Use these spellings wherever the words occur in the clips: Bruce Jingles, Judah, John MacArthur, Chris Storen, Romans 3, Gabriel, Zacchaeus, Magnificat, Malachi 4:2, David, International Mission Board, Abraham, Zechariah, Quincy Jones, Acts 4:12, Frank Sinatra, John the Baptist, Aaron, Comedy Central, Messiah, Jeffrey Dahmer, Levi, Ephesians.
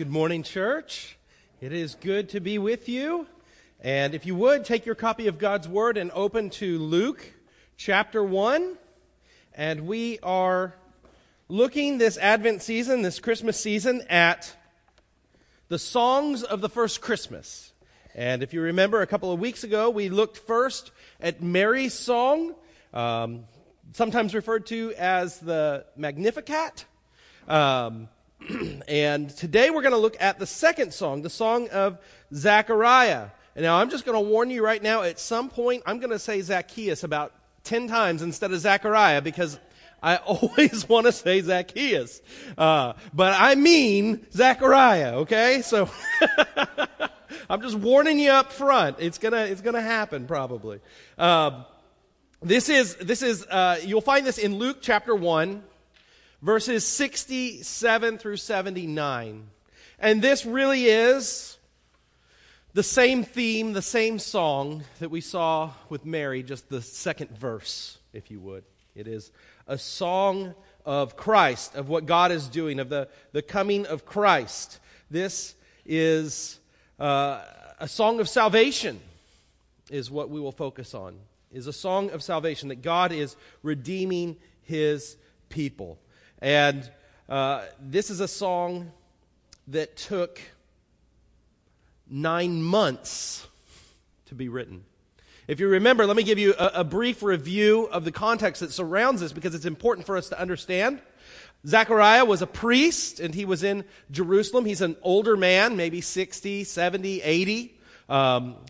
Good morning, church. It is good to be with you. And if you would, take your copy of God's Word and open to Luke chapter 1. And we are looking this Advent season, this Christmas season, at the songs of the first Christmas. And if you remember, a couple of weeks ago, we looked first at Mary's song, sometimes referred to as the Magnificat. And today we're going to look at the second song, the song of Zechariah. And now I'm just going to warn you right now, at some point I'm going to say Zacchaeus about 10 times instead of Zechariah because I always want to say Zacchaeus. But I mean Zechariah, okay? So I'm just warning you up front. It's gonna happen probably. This is you'll find this in Luke chapter 1. Verses 67 through 79. And this really is the same theme, the same song that we saw with Mary, just the second verse, if you would. It is a song of Christ, of what God is doing, of the coming of Christ. This is a song of salvation, is what we will focus on, is a song of salvation, that God is redeeming His people. And this is a song that took 9 months to be written. If you remember, let me give you a brief review of the context that surrounds this because it's important for us to understand. Zechariah was a priest, and he was in Jerusalem. He's an older man, maybe 60, 70, 80.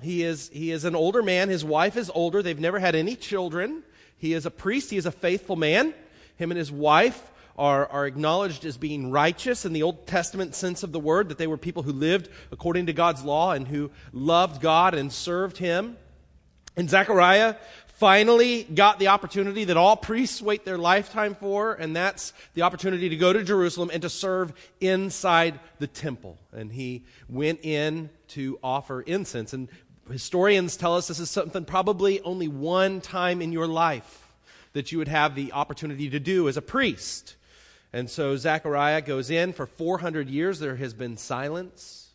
He is an older man. His wife is older. They've never had any children. He is a priest. He is a faithful man. Him and his wife are acknowledged as being righteous in the Old Testament sense of the word, that they were people who lived according to God's law and who loved God and served Him. And Zechariah finally got the opportunity that all priests wait their lifetime for, and that's the opportunity to go to Jerusalem and to serve inside the temple. And he went in to offer incense. And historians tell us this is something probably only one time in your life that you would have the opportunity to do as a priest. And so Zechariah goes in. For 400 years, there has been silence.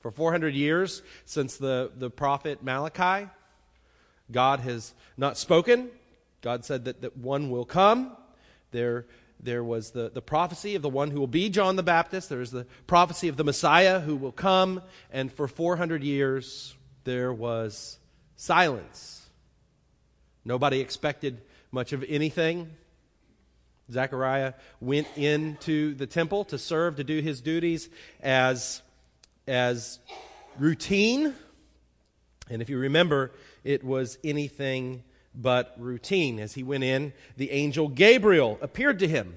For 400 years, since the prophet Malachi, God has not spoken. God said that one will come. There was the prophecy of the one who will be John the Baptist. There is the prophecy of the Messiah who will come. And for 400 years, there was silence. Nobody expected much of anything. Zechariah went into the temple to serve, to do his duties as routine. And if you remember, it was anything but routine. As he went in, the angel Gabriel appeared to him,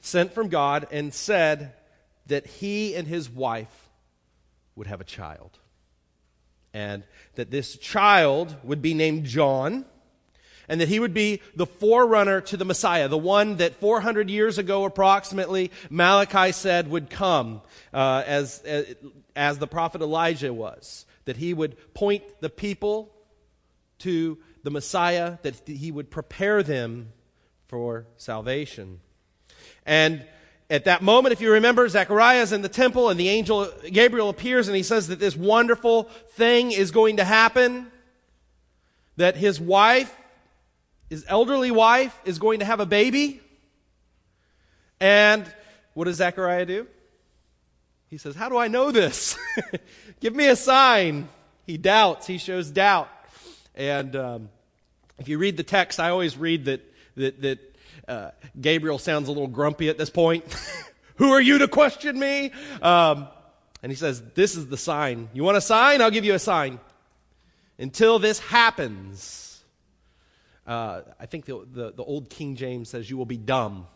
sent from God, and said that he and his wife would have a child, and that this child would be named John, and that he would be the forerunner to the Messiah, the one that 400 years ago approximately Malachi said would come, as the prophet Elijah was, that he would point the people to the Messiah, that he would prepare them for salvation. And at that moment, if you remember, Zechariah is in the temple, and the angel Gabriel appears, and he says that this wonderful thing is going to happen, that his wife, his elderly wife, is going to have a baby. And what does Zechariah do? He says, "How do I know this? Give me a sign." He doubts. He shows doubt. And if you read the text, I always read that Gabriel sounds a little grumpy at this point. "Who are you to question me?" And he says, "This is the sign. You want a sign? I'll give you a sign. Until this happens." I think the old King James says, "You will be dumb."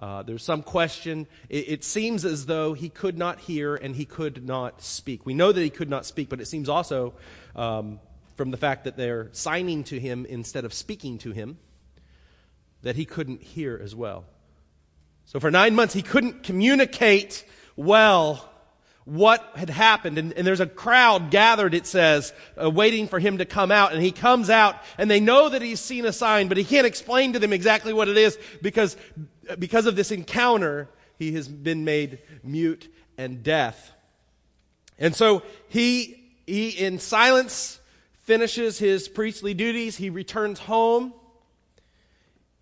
There's some question. It seems as though he could not hear and he could not speak. We know that he could not speak, but it seems also from the fact that they're signing to him instead of speaking to him, that he couldn't hear as well. So for 9 months, he couldn't communicate well what had happened. And there's a crowd gathered, it says, waiting for him to come out. And he comes out, and they know that he's seen a sign, but he can't explain to them exactly what it is because of this encounter. He has been made mute and death. And so he in silence finishes his priestly duties. He returns home.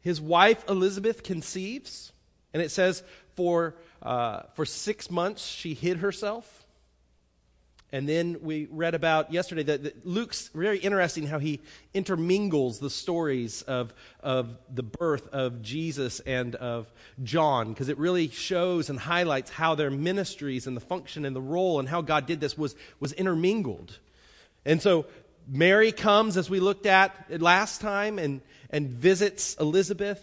His wife Elizabeth conceives, and it says for 6 months she hid herself. And then we read about yesterday that Luke's very interesting how he intermingles the stories of the birth of Jesus and of John, because it really shows and highlights how their ministries and the function and the role and how God did this was intermingled. And so Mary comes, as we looked at last time, and visits Elizabeth.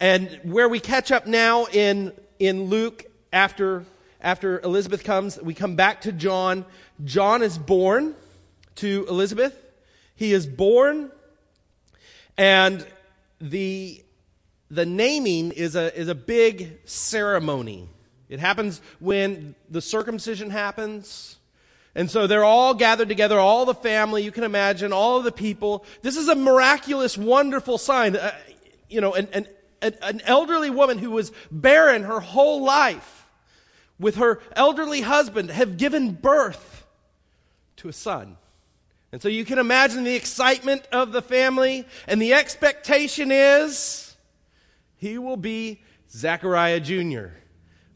And where we catch up now in Luke after Elizabeth comes, we come back to John. John is born to Elizabeth. He is born, and the naming is a big ceremony. It happens when the circumcision happens. And so they're all gathered together, all the family, you can imagine, all of the people. This is a miraculous, wonderful sign. An elderly woman who was barren her whole life, with her elderly husband, have given birth to a son. And so you can imagine the excitement of the family, and the expectation is he will be Zechariah Jr.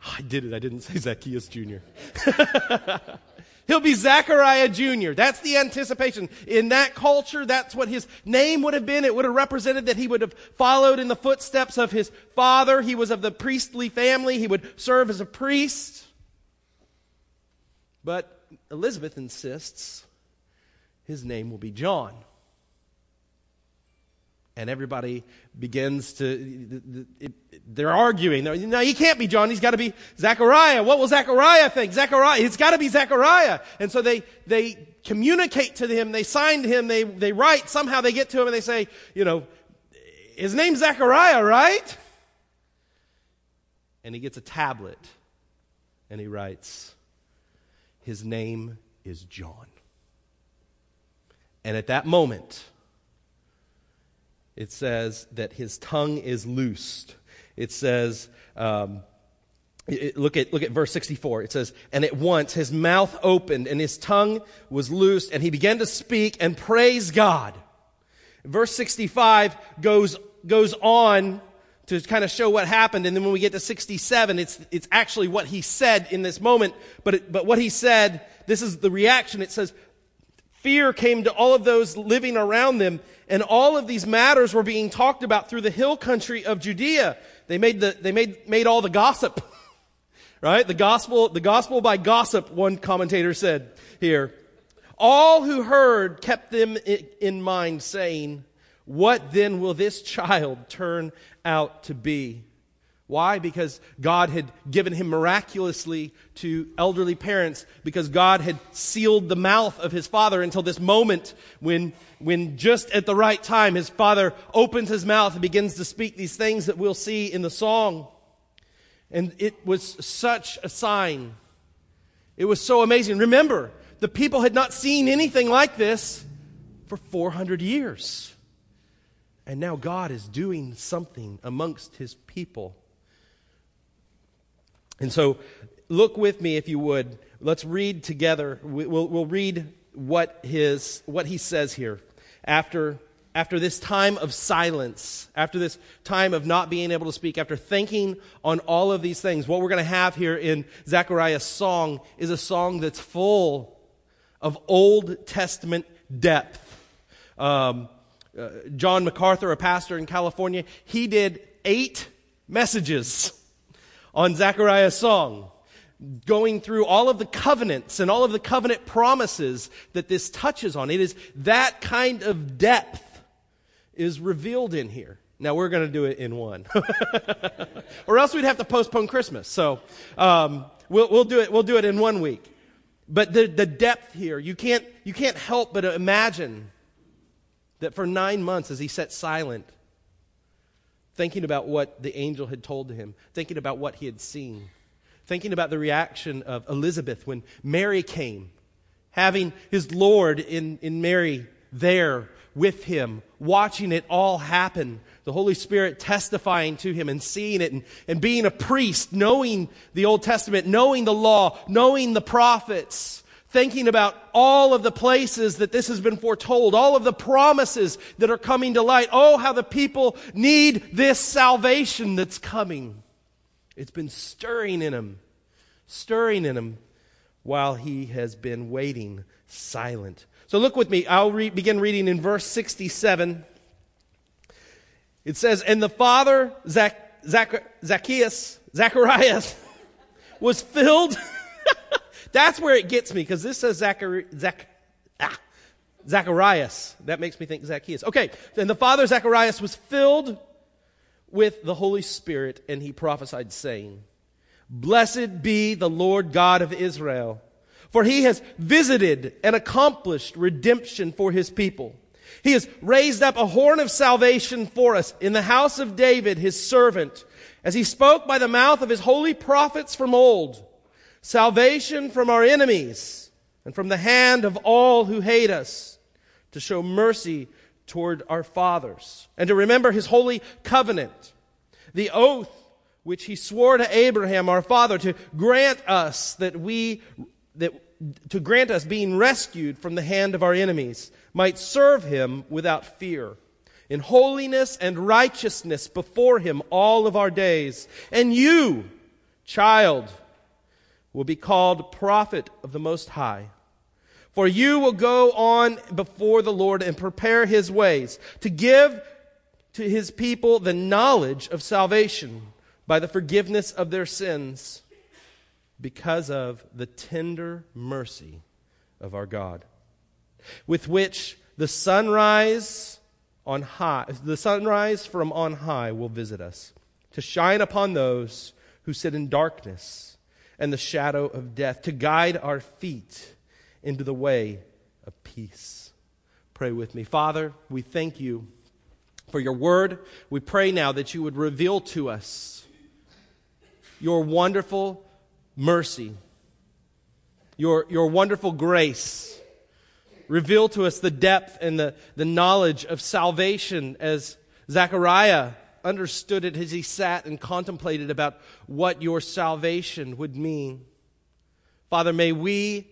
I did it. I didn't say Zacchaeus Jr. He'll be Zechariah Jr. That's the anticipation. In that culture, that's what his name would have been. It would have represented that he would have followed in the footsteps of his father. He was of the priestly family. He would serve as a priest. But Elizabeth insists his name will be John. And everybody begins to, they're arguing. No, he can't be John. He's got to be Zechariah. What will Zechariah think? Zechariah, it's got to be Zechariah. And so they communicate to him. They sign to him. They write. Somehow they get to him and they say, his name's Zechariah, right? And he gets a tablet and he writes, his name is John. And at that moment, it says that his tongue is loosed. It says, look at verse 64. It says, and at once his mouth opened and his tongue was loosed, and he began to speak and praise God. Verse 65 goes on to kind of show what happened, and then when we get to 67, it's actually what he said in this moment. But what he said, this is the reaction. It says, fear came to all of those living around them, and all of these matters were being talked about through the hill country of Judea. They made all the gossip, right? The gospel by gossip, one commentator said here. All who heard kept them in mind, saying, "What then will this child turn out to be?" Why? Because God had given him miraculously to elderly parents, because God had sealed the mouth of his father until this moment when just at the right time his father opens his mouth and begins to speak these things that we'll see in the song. And it was such a sign. It was so amazing. Remember, the people had not seen anything like this for 400 years. And now God is doing something amongst his people. And so, look with me, if you would. Let's read together. We'll read what he says here after this time of silence, after this time of not being able to speak, after thinking on all of these things. What we're going to have here in Zechariah's song is a song that's full of Old Testament depth. John MacArthur, a pastor in California, he did 8 messages on Zechariah's song, going through all of the covenants and all of the covenant promises that this touches on. It is that kind of depth is revealed in here. Now, we're going to do it in one. Or else we'd have to postpone Christmas. So we'll do it in 1 week. But the depth here, you can't help but imagine that for 9 months, as he sat silent, thinking about what the angel had told to him, thinking about what he had seen, thinking about the reaction of Elizabeth when Mary came, having his Lord in Mary there with him, watching it all happen, the Holy Spirit testifying to him and seeing it, and being a priest, knowing the Old Testament, knowing the law, knowing the prophets, thinking about all of the places that this has been foretold, all of the promises that are coming to light. Oh, how the people need this salvation that's coming. It's been stirring in him while he has been waiting silent. So look with me. I'll begin reading in verse 67. It says, "And the father, Zacharias, was filled..." That's where it gets me, because this says Zacharias. That makes me think Zacchaeus. Okay, "Then the father, Zacharias, was filled with the Holy Spirit, and he prophesied, saying, 'Blessed be the Lord God of Israel, for he has visited and accomplished redemption for his people. He has raised up a horn of salvation for us in the house of David, his servant, as he spoke by the mouth of his holy prophets from old, salvation from our enemies and from the hand of all who hate us, to show mercy toward our fathers, and to remember his holy covenant, the oath which he swore to Abraham our father, to grant us that being rescued from the hand of our enemies, might serve him without fear, in holiness and righteousness before him all of our days. And you, child, will be called prophet of the Most High, for you will go on before the Lord and prepare his ways, to give to his people the knowledge of salvation by the forgiveness of their sins, because of the tender mercy of our God, with which the sunrise from on high will visit us, to shine upon those who sit in darkness and the shadow of death, to guide our feet into the way of peace.'" Pray with me. Father, we thank you for your word. We pray now that you would reveal to us your wonderful mercy, your wonderful grace. Reveal to us the depth and the knowledge of salvation as Zechariah understood it as he sat and contemplated about what your salvation would mean. Father, may we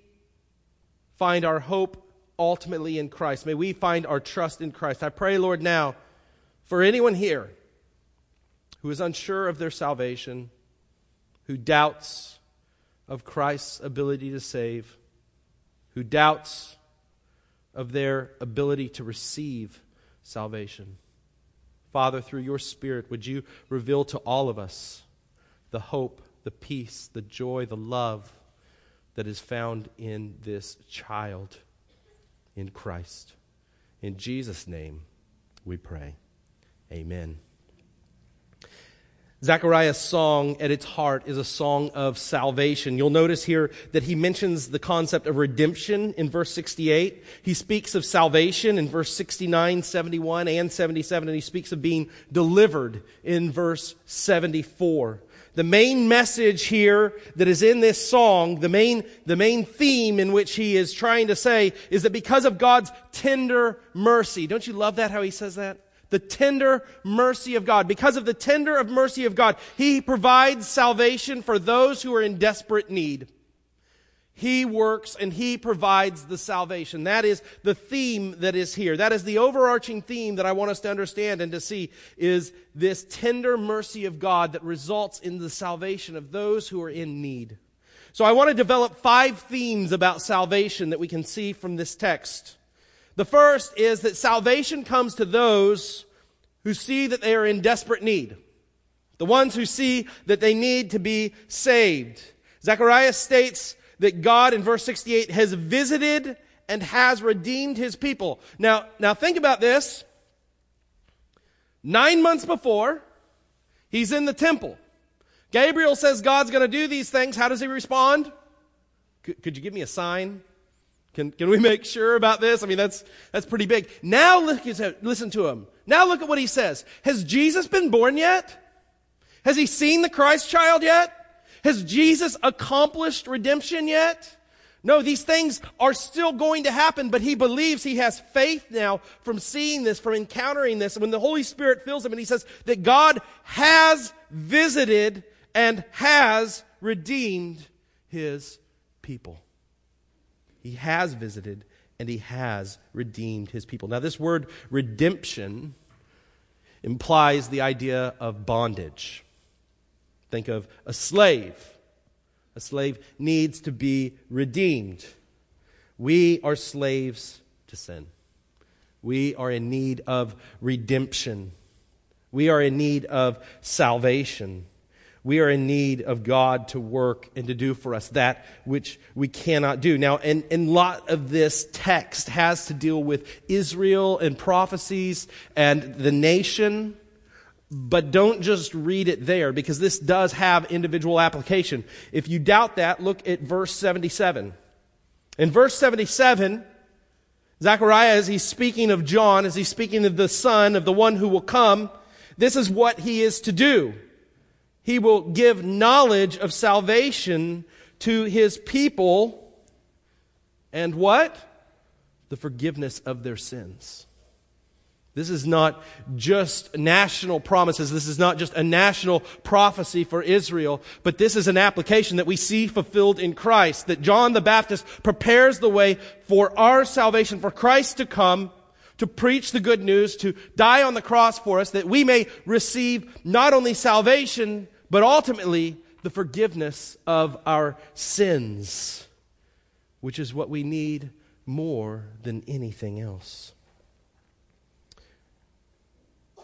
find our hope ultimately in Christ. May we find our trust in Christ. I pray, Lord, now for anyone here who is unsure of their salvation, who doubts of Christ's ability to save, who doubts of their ability to receive salvation. Father, through your Spirit, would you reveal to all of us the hope, the peace, the joy, the love that is found in this child, in Christ. In Jesus' name we pray. Amen. Zechariah's song at its heart is a song of salvation. You'll notice here that he mentions the concept of redemption in verse 68. He speaks of salvation in verse 69, 71, and 77, and he speaks of being delivered in verse 74. The main message here that is in this song, the main theme in which he is trying to say, is that because of God's tender mercy. Don't you love that, how he says that? The tender mercy of God. Because of the tender mercy of God, he provides salvation for those who are in desperate need. He works and he provides the salvation. That is the theme that is here. That is the overarching theme that I want us to understand and to see, is this tender mercy of God that results in the salvation of those who are in need. So I want to develop 5 themes about salvation that we can see from this text. The first is that salvation comes to those who see that they are in desperate need, the ones who see that they need to be saved. Zechariah states that God, in verse 68, has visited and has redeemed his people. Now think about this. 9 months before, he's in the temple. Gabriel says God's going to do these things. How does he respond? Could you give me a sign? Can we make sure about this? I mean, that's pretty big. Now listen to him. Now look at what he says. Has Jesus been born yet? Has he seen the Christ child yet? Has Jesus accomplished redemption yet? No, these things are still going to happen, but he believes, he has faith now from seeing this, from encountering this. When the Holy Spirit fills him, and he says that God has visited and has redeemed his people. He has visited and he has redeemed his people. Now, this word redemption implies the idea of bondage. Think of a slave. A slave needs to be redeemed. We are slaves to sin. We are in need of redemption. We are in need of salvation. We are in need of God to work and to do for us that which we cannot do. Now, and a lot of this text has to deal with Israel and prophecies and the nation. But don't just read it there, because this does have individual application. If you doubt that, look at verse 77. In verse 77, Zechariah, as he's speaking of John, as he's speaking of the Son, of the one who will come, this is what he is to do. He will give knowledge of salvation to his people and what? The forgiveness of their sins. This is not just national promises. This is not just a national prophecy for Israel, but this is an application that we see fulfilled in Christ, that John the Baptist prepares the way for our salvation, for Christ to come, to preach the good news, to die on the cross for us, that we may receive not only salvation, but ultimately the forgiveness of our sins, which is what we need more than anything else.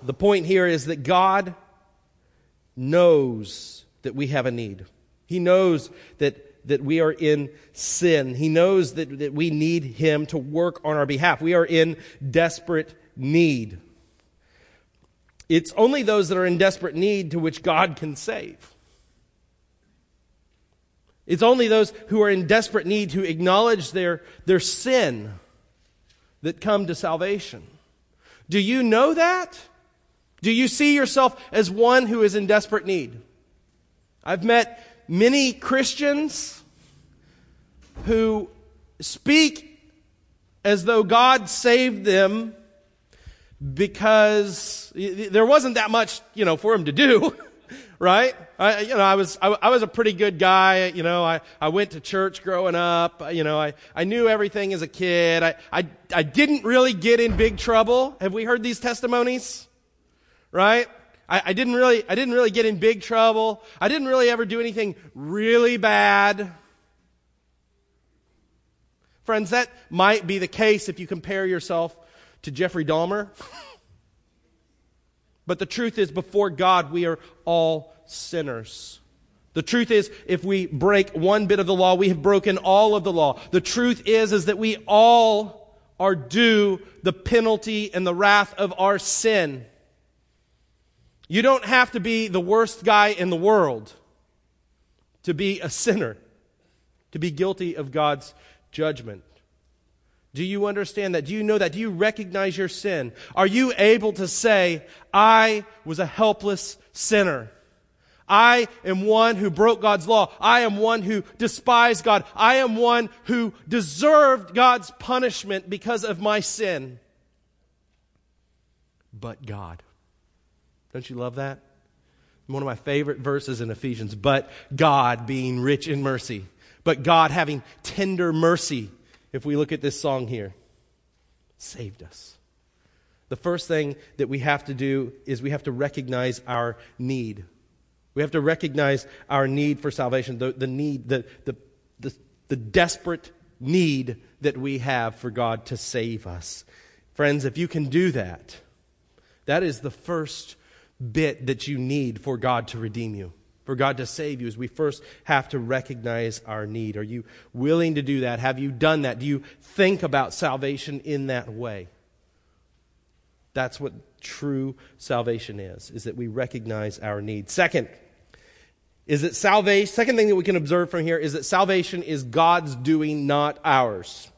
The point here is that God knows that we have a need. He knows that we are in sin. He knows that we need him to work on our behalf. We are in desperate need. It's only those that are in desperate need to which God can save. It's only those who are in desperate need who acknowledge their sin that come to salvation. Do you know that? Do you see yourself as one who is in desperate need? I've met many Christians who speak as though God saved them because there wasn't that much, for him to do, right? I was a pretty good guy. I went to church growing up. I knew everything as a kid. I didn't really get in big trouble. Have we heard these testimonies? Right? I didn't really get in big trouble. I didn't really ever do anything really bad. Friends, that might be the case if you compare yourself to Jeffrey Dahmer. But the truth is, before God, we are all sinners. The truth is, if we break one bit of the law, we have broken all of the law. The truth is that we all are due the penalty and the wrath of our sin. You don't have to be the worst guy in the world to be a sinner, to be guilty of God's judgment. Do you understand that? Do you know that? Do you recognize your sin? Are you able to say, I was a helpless sinner? I am one who broke God's law. I am one who despised God. I am one who deserved God's punishment because of my sin. But God. Don't you love that? One of my favorite verses in Ephesians. But God being rich in mercy. But God having tender mercy. If we look at this song here. Saved us. The first thing that we have to do is we have to recognize our need. We have to recognize our need for salvation. The need, the desperate need that we have for God to save us. Friends, if you can do that, that is the first bit that you need for God to redeem you, for God to save you, is we first have to recognize our need. Are you willing to do that? Have you done that? Do you think about salvation in that way? That's what true salvation is that we recognize our need. Second thing that we can observe from here is that salvation is God's doing, not ours.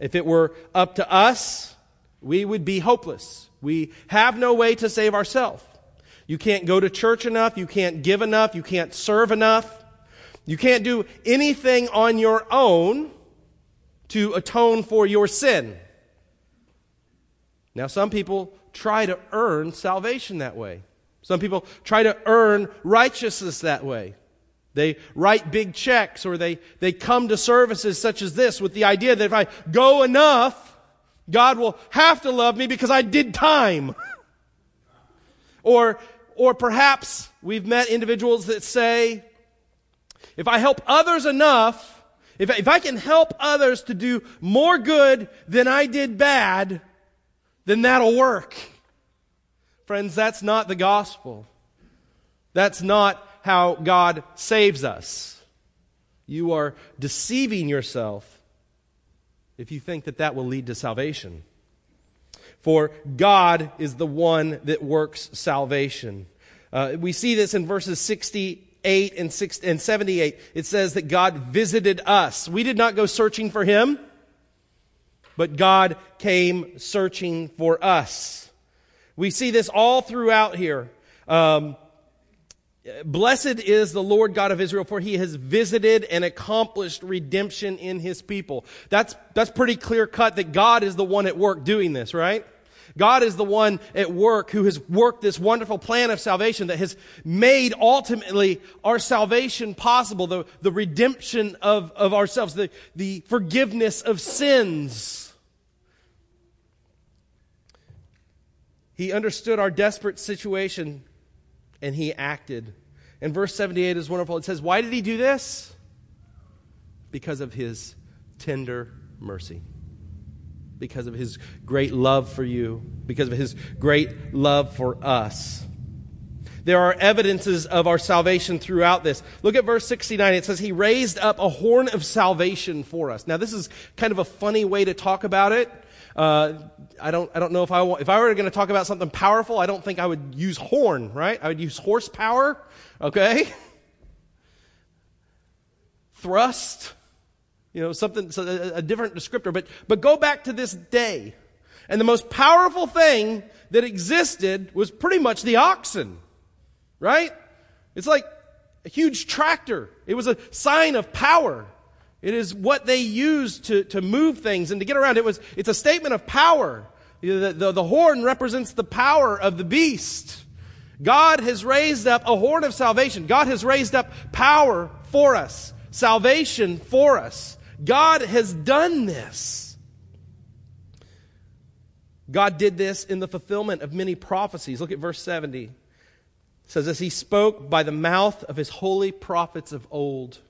If it were up to us, we would be hopeless. We have no way to save ourselves. You can't go to church enough. You can't give enough. You can't serve enough. You can't do anything on your own to atone for your sin. Now, some people try to earn salvation that way. Some people try to earn righteousness that way. They write big checks, or they come to services such as this with the idea that if I go enough, God will have to love me because I did time. Or perhaps we've met individuals that say, if I help others enough, if I can help others to do more good than I did bad, then that'll work. Friends, that's not the gospel. That's not how God saves us. You are deceiving yourself if you think that that will lead to salvation. For God is the one that works salvation. We see this in verses 68 and 78. It says that God visited us. We did not go searching for Him, but God came searching for us. We see this all throughout here. Blessed is the Lord God of Israel, for He has visited and accomplished redemption in His people. That's pretty clear cut that God is the one at work doing this, right? God is the one at work who has worked this wonderful plan of salvation that has made ultimately our salvation possible, the redemption of ourselves, the forgiveness of sins. He understood our desperate situation, and He acted. And verse 78 is wonderful. It says, why did He do this? Because of His tender mercy. Because of His great love for you. Because of His great love for us. There are evidences of our salvation throughout this. Look at verse 69. It says, He raised up a horn of salvation for us. Now, this is kind of a funny way to talk about it. I don't know if I were going to talk about something powerful, I don't think I would use horn, right? I would use horsepower, okay? Thrust, something, so a different descriptor. But go back to this day, and the most powerful thing that existed was pretty much the oxen, right? It's like a huge tractor. It was a sign of power. It is what they used to move things and to get around. It's a statement of power. The horn represents the power of the beast. God has raised up a horn of salvation. God has raised up power for us, salvation for us. God has done this. God did this in the fulfillment of many prophecies. Look at verse 70. It says, as He spoke by the mouth of His holy prophets of old.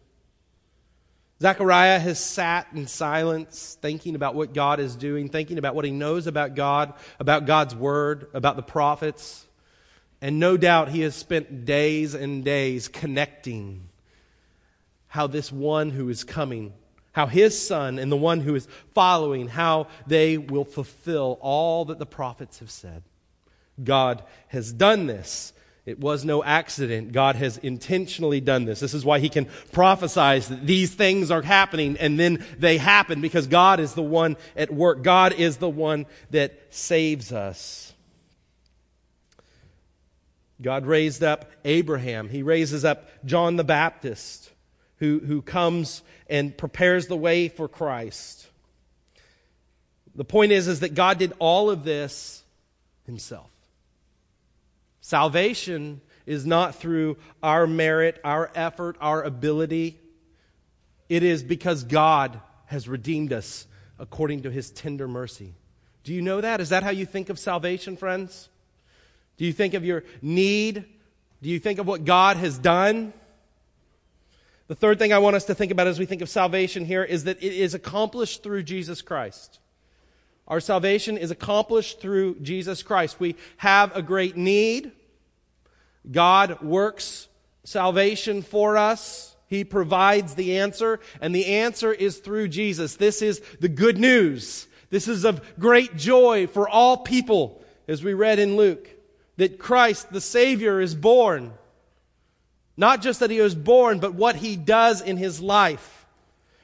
Zechariah has sat in silence, thinking about what God is doing, thinking about what he knows about God, about God's word, about the prophets. And no doubt he has spent days and days connecting how this one who is coming, how his son and the one who is following, how they will fulfill all that the prophets have said. God has done this. It was no accident. God has intentionally done this. This is why He can prophesy that these things are happening and then they happen, because God is the one at work. God is the one that saves us. God raised up Abraham. He raises up John the Baptist, who comes and prepares the way for Christ. The point is that God did all of this Himself. Salvation is not through our merit, our effort, our ability. It is because God has redeemed us according to His tender mercy. Do you know that? Is that how you think of salvation, friends? Do you think of your need? Do you think of what God has done? The third thing I want us to think about as we think of salvation here is that it is accomplished through Jesus Christ. Our salvation is accomplished through Jesus Christ. We have a great need. God works salvation for us. He provides the answer, and the answer is through Jesus. This is the good news. This is of great joy for all people, as we read in Luke, that Christ the Savior is born. Not just that He was born, but what He does in His life.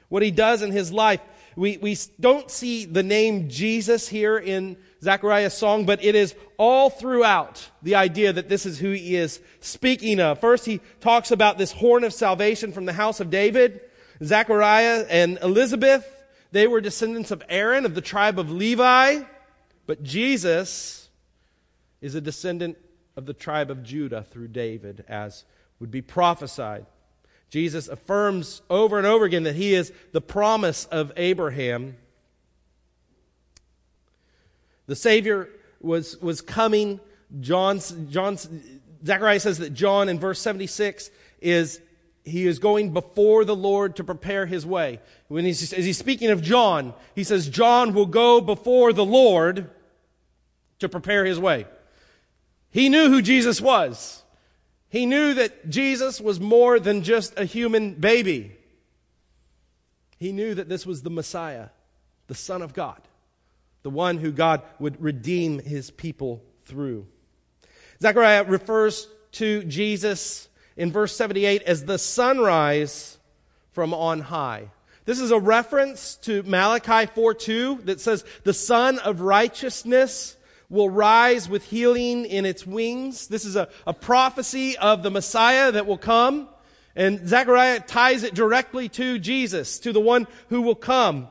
What He does in His life. We don't see the name Jesus here in Zechariah's song, but it is all throughout the idea that this is who he is speaking of. First, he talks about this horn of salvation from the house of David. Zechariah and Elizabeth, they were descendants of Aaron, of the tribe of Levi. But Jesus is a descendant of the tribe of Judah through David, as would be prophesied. Jesus affirms over and over again that he is the promise of Abraham. The Savior was coming. Zechariah says that John in verse 76 he is going before the Lord to prepare his way. When he's speaking of John, he says John will go before the Lord to prepare his way. He knew who Jesus was. He knew that Jesus was more than just a human baby. He knew that this was the Messiah, the Son of God, the one who God would redeem his people through. Zechariah refers to Jesus in verse 78 as the sunrise from on high. This is a reference to Malachi 4:2 that says, "The Son of Righteousness will rise with healing in its wings." This is a prophecy of the Messiah that will come. And Zechariah ties it directly to Jesus, to the one who will come.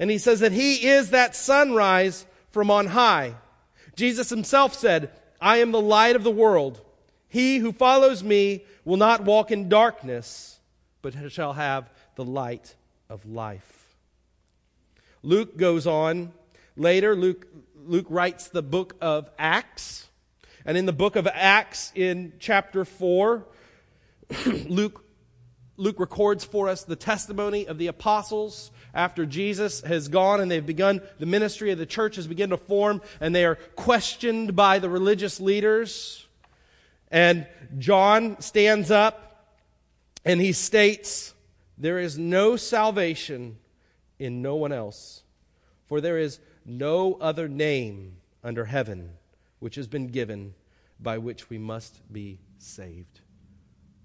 And he says that he is that sunrise from on high. Jesus himself said, "I am the light of the world. He who follows me will not walk in darkness, but shall have the light of life." Luke goes on later. Luke writes the book of Acts. And in the book of Acts in chapter 4, Luke records for us the testimony of the apostles after Jesus has gone and they've begun, the ministry of the church has begun to form, and they are questioned by the religious leaders. And John stands up and he states, "There is no salvation in no one else, for there is no other name under heaven which has been given by which we must be saved."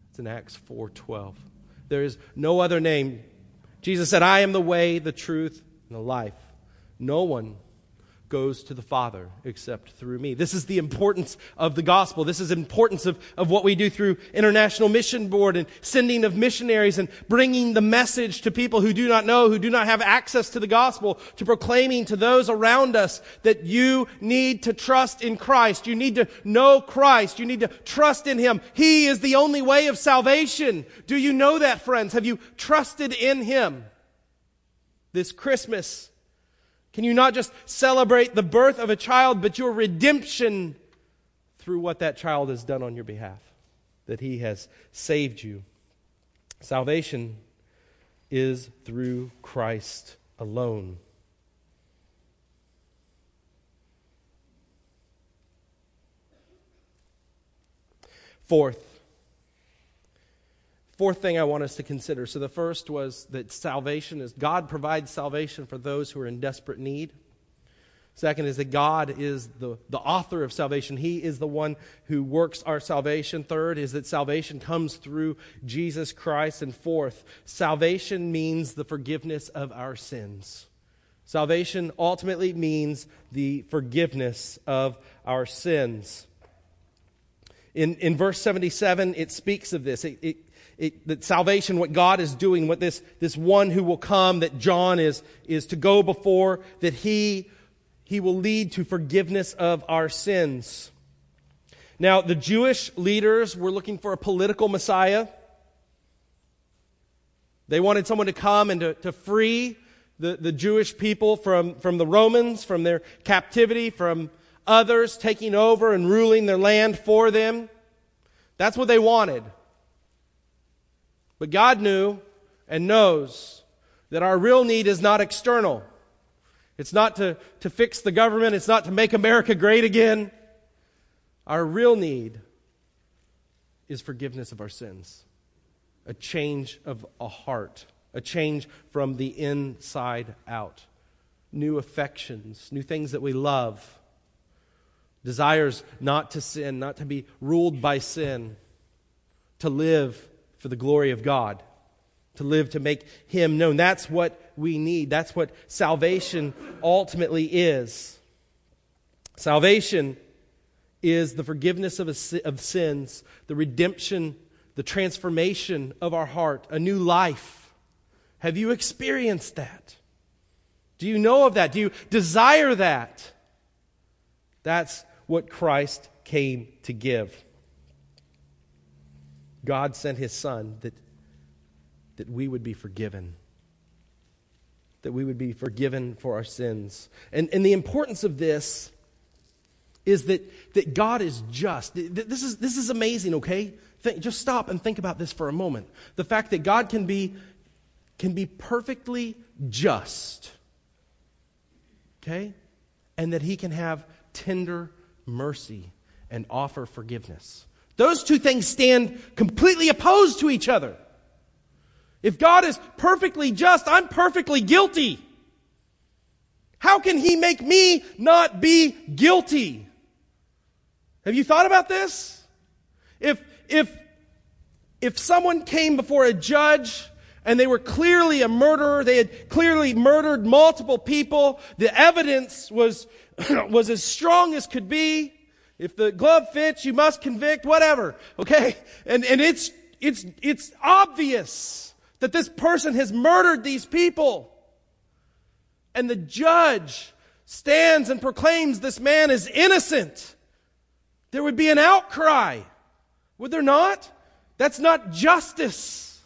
It's in Acts 4:12. There is no other name. Jesus said, "I am the way, the truth, and the life. No one goes to the Father except through me." This is the importance of the gospel. This is the importance of what we do through International Mission Board and sending of missionaries and bringing the message to people who do not know, who do not have access to the gospel, to proclaiming to those around us that you need to trust in Christ. You need to know Christ. You need to trust in him. He is the only way of salvation. Do you know that, friends? Have you trusted in him? This Christmas, can you not just celebrate the birth of a child, but your redemption through what that child has done on your behalf, that he has saved you? Salvation is through Christ alone. Fourth thing I want us to consider. So the first was that salvation is God provides salvation for those who are in desperate need. Second is that God is the author of salvation. He is the one who works our salvation. Third is that salvation comes through Jesus Christ. And fourth, salvation means the forgiveness of our sins. Salvation ultimately means the forgiveness of our sins. In verse 77, it speaks of this. That salvation, what God is doing, what this one who will come, that John is to go before, that he will lead to forgiveness of our sins. Now, the Jewish leaders were looking for a political Messiah. They wanted someone to come and to free the Jewish people from the Romans, from their captivity, from others taking over and ruling their land for them. That's what they wanted. But God knew and knows that our real need is not external. It's not to fix the government. It's not to make America great again. Our real need is forgiveness of our sins, a change of a heart, a change from the inside out, new affections, new things that we love, desires not to sin, not to be ruled by sin, to live for the glory of God. to live to make him known. That's what we need. That's what salvation ultimately is. Salvation is the forgiveness of sins, the redemption, the transformation of our heart, a new life. Have you experienced that? Do you know of that? Do you desire that? That's what Christ came to give. God sent His Son that we would be forgiven. That we would be forgiven for our sins. And the importance of this is that God is just. This is amazing, okay? Just stop and think about this for a moment. The fact that God can be perfectly just, okay? And that He can have tender mercy and offer forgiveness. Those two things stand completely opposed to each other. If God is perfectly just, I'm perfectly guilty. How can He make me not be guilty? Have you thought about this? If someone came before a judge and they were clearly a murderer, they had clearly murdered multiple people, the evidence was as strong as could be. If the glove fits, you must convict, whatever. Okay? And it's obvious that this person has murdered these people. And the judge stands and proclaims this man is innocent. There would be an outcry. Would there not? That's not justice.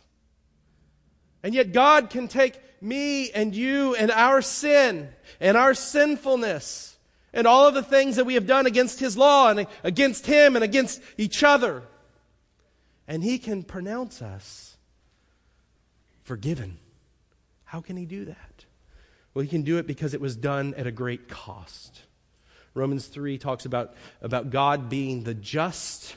And yet God can take me and you and our sin and our sinfulness and all of the things that we have done against His law and against Him and against each other. And He can pronounce us forgiven. How can He do that? Well, He can do it because it was done at a great cost. Romans 3 talks about God being the just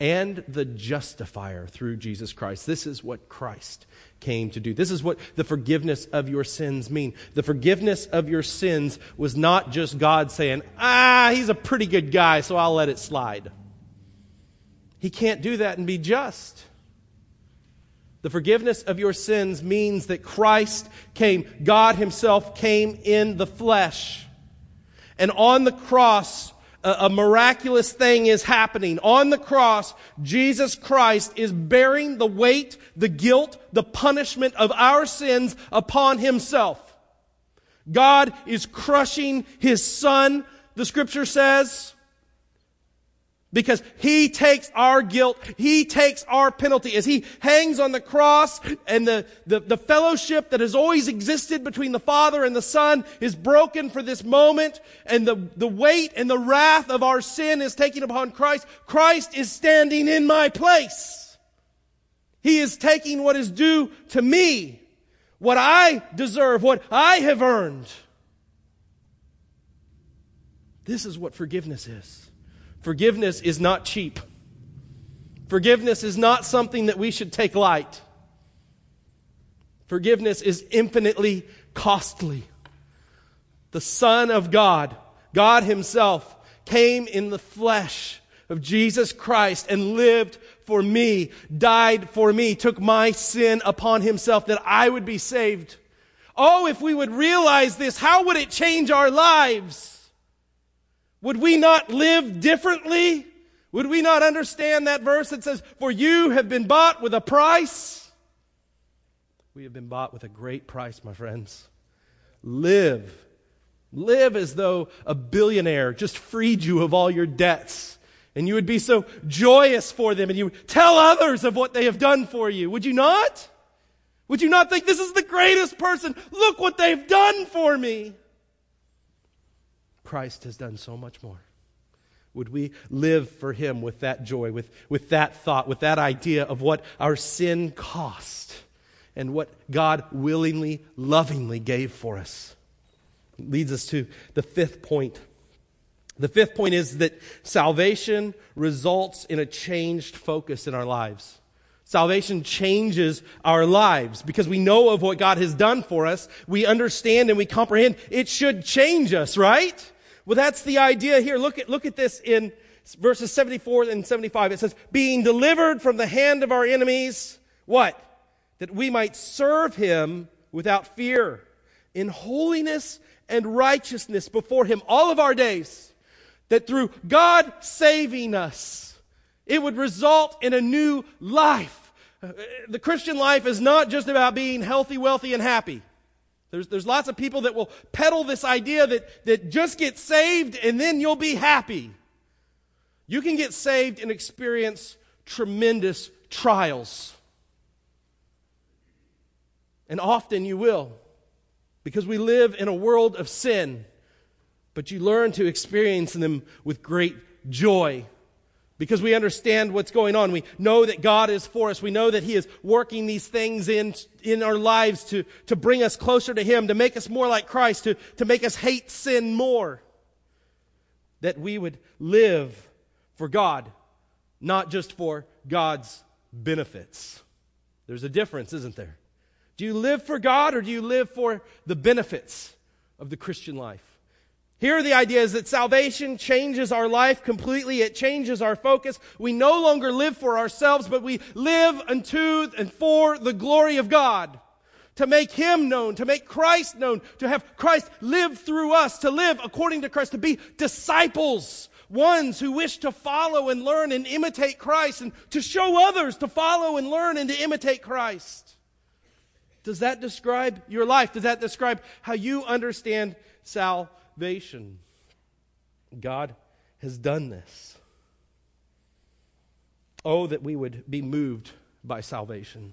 and the justifier through Jesus Christ. This is what Christ came to do. This is what the forgiveness of your sins mean. The forgiveness of your sins was not just God saying, he's a pretty good guy, so I'll let it slide. He can't do that and be just. The forgiveness of your sins means that Christ came, God Himself came in the flesh. And on the cross, a miraculous thing is happening. On the cross, Jesus Christ is bearing the weight, the guilt, the punishment of our sins upon Himself. God is crushing His Son, the Scripture says, because He takes our guilt, He takes our penalty. As He hangs on the cross and the fellowship that has always existed between the Father and the Son is broken for this moment, and the weight and the wrath of our sin is taken upon Christ. Christ is standing in my place. He is taking what is due to me, what I deserve, what I have earned. This is what forgiveness is. Forgiveness is not cheap. Forgiveness is not something that we should take light. Forgiveness is infinitely costly. The Son of God, God Himself, came in the flesh of Jesus Christ and lived for me, died for me, took my sin upon Himself that I would be saved. Oh, if we would realize this, how would it change our lives? Would we not live differently? Would we not understand that verse that says, "For you have been bought with a price"? We have been bought with a great price, my friends. Live as though a billionaire just freed you of all your debts, and you would be so joyous for them, and you would tell others of what they have done for you. Would you not? Would you not think, this is the greatest person? Look what they've done for me. Christ has done so much more. Would we live for Him with that joy, with that thought, with that idea of what our sin cost and what God willingly, lovingly gave for us? It leads us to the fifth point. The fifth point is that salvation results in a changed focus in our lives. Salvation changes our lives because we know of what God has done for us. We understand and we comprehend. It should change us, right? Well, that's the idea here. Look at this in verses 74 and 75. It says, being delivered from the hand of our enemies, what? that we might serve him without fear, in holiness and righteousness before him all of our days, that through God saving us, it would result in a new life. The Christian life is not just about being healthy, wealthy, and happy. There's lots of people that will peddle this idea that just get saved and then you'll be happy. You can get saved and experience tremendous trials. And often you will, because we live in a world of sin. But you learn to experience them with great joy, because we understand what's going on. We know that God is for us. We know that he is working these things in our lives to bring us closer to him, to make us more like Christ, to make us hate sin more. That we would live for God, not just for God's benefits. There's a difference, isn't there? Do you live for God, or do you live for the benefits of the Christian life? Here the idea is that salvation changes our life completely. It changes our focus. We no longer live for ourselves, but we live unto and for the glory of God. To make him known, to make Christ known, to have Christ live through us, to live according to Christ, to be disciples, ones who wish to follow and learn and imitate Christ, and to show others to follow and learn and to imitate Christ. Does that describe your life? Does that describe how you understand salvation? God has done this. Oh, that we would be moved by salvation.